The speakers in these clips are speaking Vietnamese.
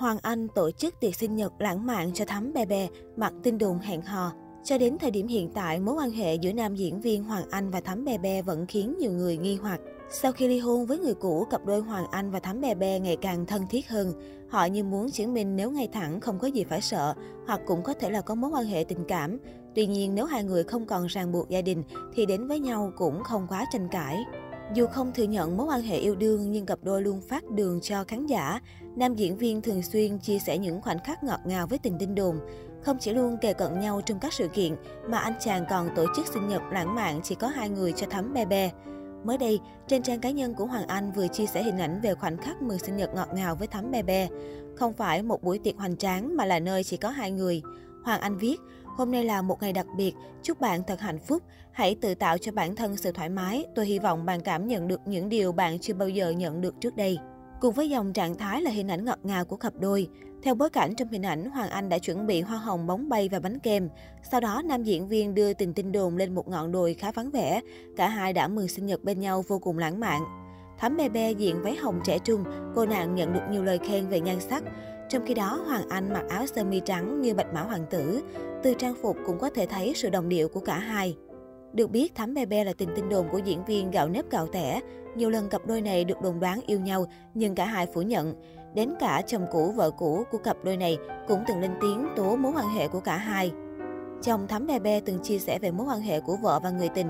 Hoàng Anh tổ chức tiệc sinh nhật lãng mạn cho Thắm Be Be, mặc tin đồn hẹn hò. Cho đến thời điểm hiện tại, mối quan hệ giữa nam diễn viên Hoàng Anh và Thắm Be Be vẫn khiến nhiều người nghi hoặc. Sau khi ly hôn với người cũ, cặp đôi Hoàng Anh và Thắm Be Be ngày càng thân thiết hơn. Họ như muốn chứng minh nếu ngay thẳng không có gì phải sợ, hoặc cũng có thể là có mối quan hệ tình cảm. Tuy nhiên, nếu hai người không còn ràng buộc gia đình thì đến với nhau cũng không quá tranh cãi. Dù không thừa nhận mối quan hệ yêu đương nhưng cặp đôi luôn phát đường cho khán giả. Nam diễn viên thường xuyên chia sẻ những khoảnh khắc ngọt ngào với tình tin đồn. Không chỉ luôn kề cận nhau trong các sự kiện mà anh chàng còn tổ chức sinh nhật lãng mạn chỉ có hai người cho Thắm Be Be. Mới đây, trên trang cá nhân của Hoàng Anh vừa chia sẻ hình ảnh về khoảnh khắc mừng sinh nhật ngọt ngào với Thắm Be Be. Không phải một buổi tiệc hoành tráng mà là nơi chỉ có hai người. Hoàng Anh viết, hôm nay là một ngày đặc biệt, chúc bạn thật hạnh phúc. Hãy tự tạo cho bản thân sự thoải mái. Tôi hy vọng bạn cảm nhận được những điều bạn chưa bao giờ nhận được trước đây. Cùng với dòng trạng thái là hình ảnh ngọt ngào của cặp đôi. Theo bối cảnh trong hình ảnh, Hoàng Anh đã chuẩn bị hoa hồng, bóng bay và bánh kem. Sau đó, nam diễn viên đưa tình tin đồn lên một ngọn đồi khá vắng vẻ. Cả hai đã mừng sinh nhật bên nhau vô cùng lãng mạn. Thắm Be Be diện váy hồng trẻ trung, cô nàng nhận được nhiều lời khen về nhan sắc. Trong khi đó, Hoàng Anh mặc áo sơ mi trắng như bạch mã hoàng tử. Từ trang phục cũng có thể thấy sự đồng điệu của cả hai. Được biết, Thắm Be Be là tình tin đồn của diễn viên gạo nếp gạo tẻ. Nhiều lần cặp đôi này được đồn đoán yêu nhau, nhưng cả hai phủ nhận. Đến cả chồng cũ, vợ cũ của cặp đôi này cũng từng lên tiếng tố mối quan hệ của cả hai. Chồng Thắm Be Be từng chia sẻ về mối quan hệ của vợ và người tình.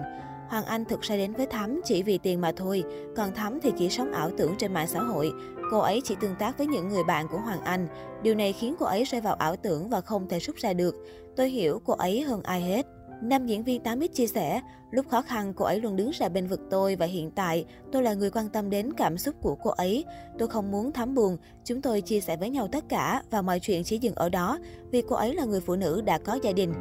Hoàng Anh thực ra đến với Thắm chỉ vì tiền mà thôi, còn Thắm thì chỉ sống ảo tưởng trên mạng xã hội. Cô ấy chỉ tương tác với những người bạn của Hoàng Anh. Điều này khiến cô ấy rơi vào ảo tưởng và không thể rút ra được. Tôi hiểu cô ấy hơn ai hết. Nam diễn viên 8X chia sẻ, lúc khó khăn cô ấy luôn đứng ra bên vực tôi và hiện tại tôi là người quan tâm đến cảm xúc của cô ấy. Tôi không muốn Thắm buồn, chúng tôi chia sẻ với nhau tất cả và mọi chuyện chỉ dừng ở đó vì cô ấy là người phụ nữ đã có gia đình.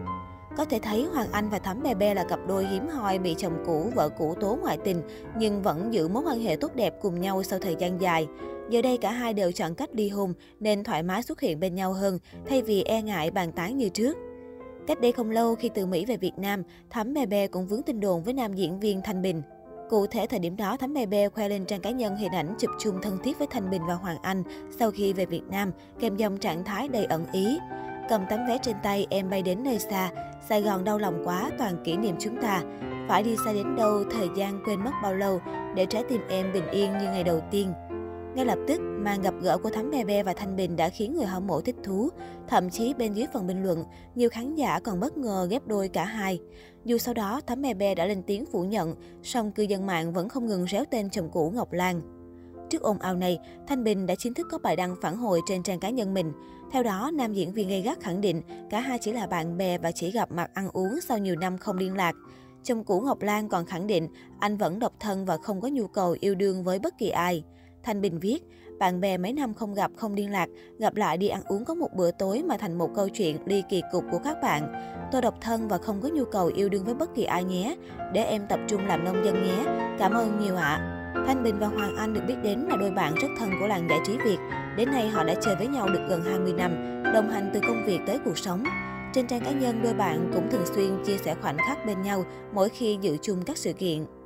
Có thể thấy Hoàng Anh và Thắm Be Be là cặp đôi hiếm hoi bị chồng cũ, vợ cũ tố ngoại tình nhưng vẫn giữ mối quan hệ tốt đẹp cùng nhau sau thời gian dài. Giờ đây cả hai đều chọn cách ly hôn nên thoải mái xuất hiện bên nhau hơn thay vì e ngại bàn tán như trước. Cách đây không lâu, khi từ Mỹ về Việt Nam, Thắm Be Be cũng vướng tin đồn với nam diễn viên Thanh Bình. Cụ thể, thời điểm đó, Thắm Be Be khoe lên trang cá nhân hình ảnh chụp chung thân thiết với Thanh Bình và Hoàng Anh sau khi về Việt Nam, kèm dòng trạng thái đầy ẩn ý. Cầm tấm vé trên tay, em bay đến nơi xa, Sài Gòn đau lòng quá, toàn kỷ niệm chúng ta. Phải đi xa đến đâu, thời gian quên mất bao lâu, để trái tim em bình yên như ngày đầu tiên. Ngay lập tức, màn gặp gỡ của Thắm Be Be và Thanh Bình đã khiến người hâm mộ thích thú. Thậm chí bên dưới phần bình luận, nhiều khán giả còn bất ngờ ghép đôi cả hai. Dù sau đó Thắm Be Be đã lên tiếng phủ nhận, song cư dân mạng vẫn không ngừng réo tên chồng cũ Ngọc Lan. Trước ồn ào này, Thanh Bình đã chính thức có bài đăng phản hồi trên trang cá nhân mình. Theo đó, nam diễn viên gay gắt khẳng định cả hai chỉ là bạn bè và chỉ gặp mặt ăn uống sau nhiều năm không liên lạc. Chồng cũ Ngọc Lan còn khẳng định anh vẫn độc thân và không có nhu cầu yêu đương với bất kỳ ai. Thanh Bình viết, bạn bè mấy năm không gặp, không liên lạc, gặp lại đi ăn uống có một bữa tối mà thành một câu chuyện ly kỳ cục của các bạn. Tôi độc thân và không có nhu cầu yêu đương với bất kỳ ai nhé, để em tập trung làm nông dân nhé, cảm ơn nhiều ạ. Thanh Bình và Hoàng Anh được biết đến là đôi bạn rất thân của làng giải trí Việt. Đến nay họ đã chơi với nhau được gần 20 năm, đồng hành từ công việc tới cuộc sống. Trên trang cá nhân, đôi bạn cũng thường xuyên chia sẻ khoảnh khắc bên nhau mỗi khi dự chung các sự kiện.